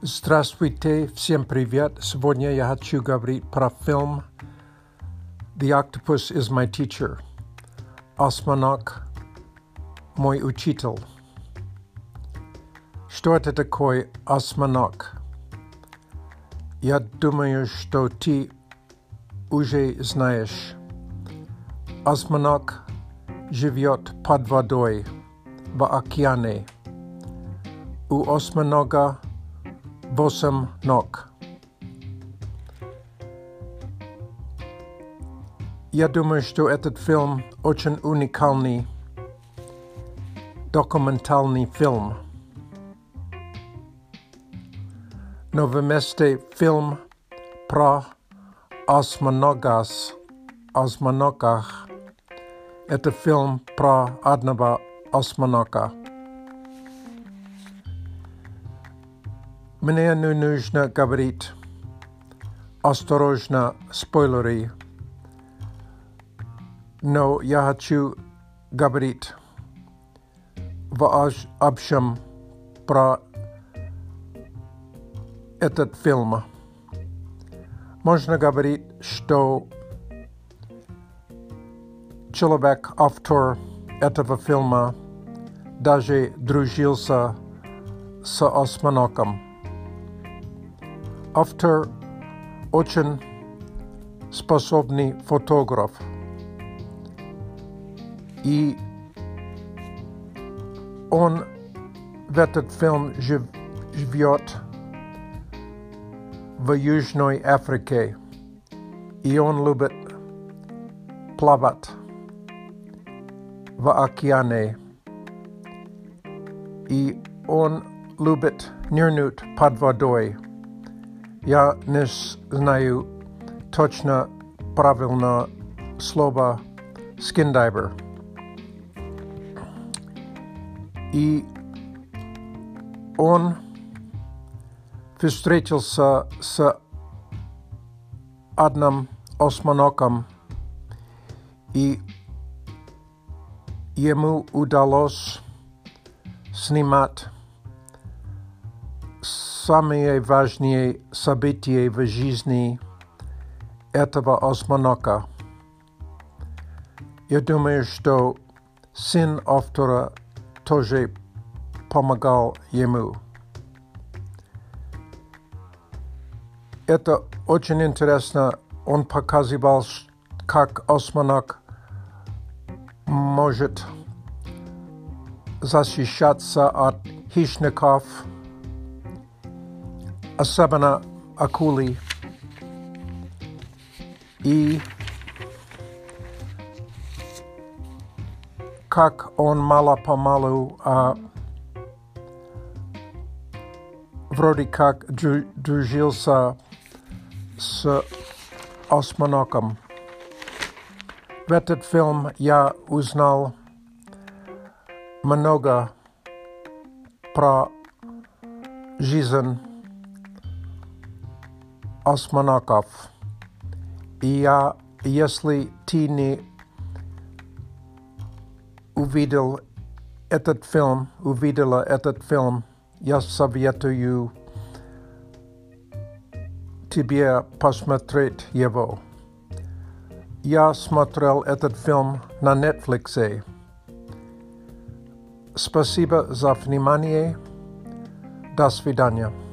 Здравствуйте, всем привет! Сегодня я хочу говорить про фильм The Octopus is My Teacher. Осьминог мой учитель. Что это такое осьминог? Я думаю, что ты уже знаешь. Осьминог живет под водой в океане. У осьминога 8 ног. Я думаю, что этот фильм очень уникальный документальный фильм. Но вместе фильм про осьминога. Это фильм про одного осьминога. Мне не нужно говорить осторожно спойлеры, но я хочу говорить в общем про этот фильм. Можно говорить, что человек, автор этого фильма, даже дружился с осьминогом. Автор очень способный фотограф, и он в этот фильм живет в Южной Африке, и он любит плавать в океане, и он любит нырнуть под водой. Я не знаю точно правильно слово скиндайвер. И он встретился с одним осьминогом, и ему удалось снимать самые важные события в жизни этого осьминога. Я думаю, что сын автора тоже помогал ему. Это очень интересно. Он показывал, как осьминог может защищаться от хищников, особенно акулы, и как он мало-помалу вроде как дружился с осьминогом. В этот фильм я узнал много про жизнь осьминогов. И если ты не увидела этот фильм, я советую тебе посмотреть его. Я смотрел этот фильм на Netflix. Спасибо за внимание. До свидания.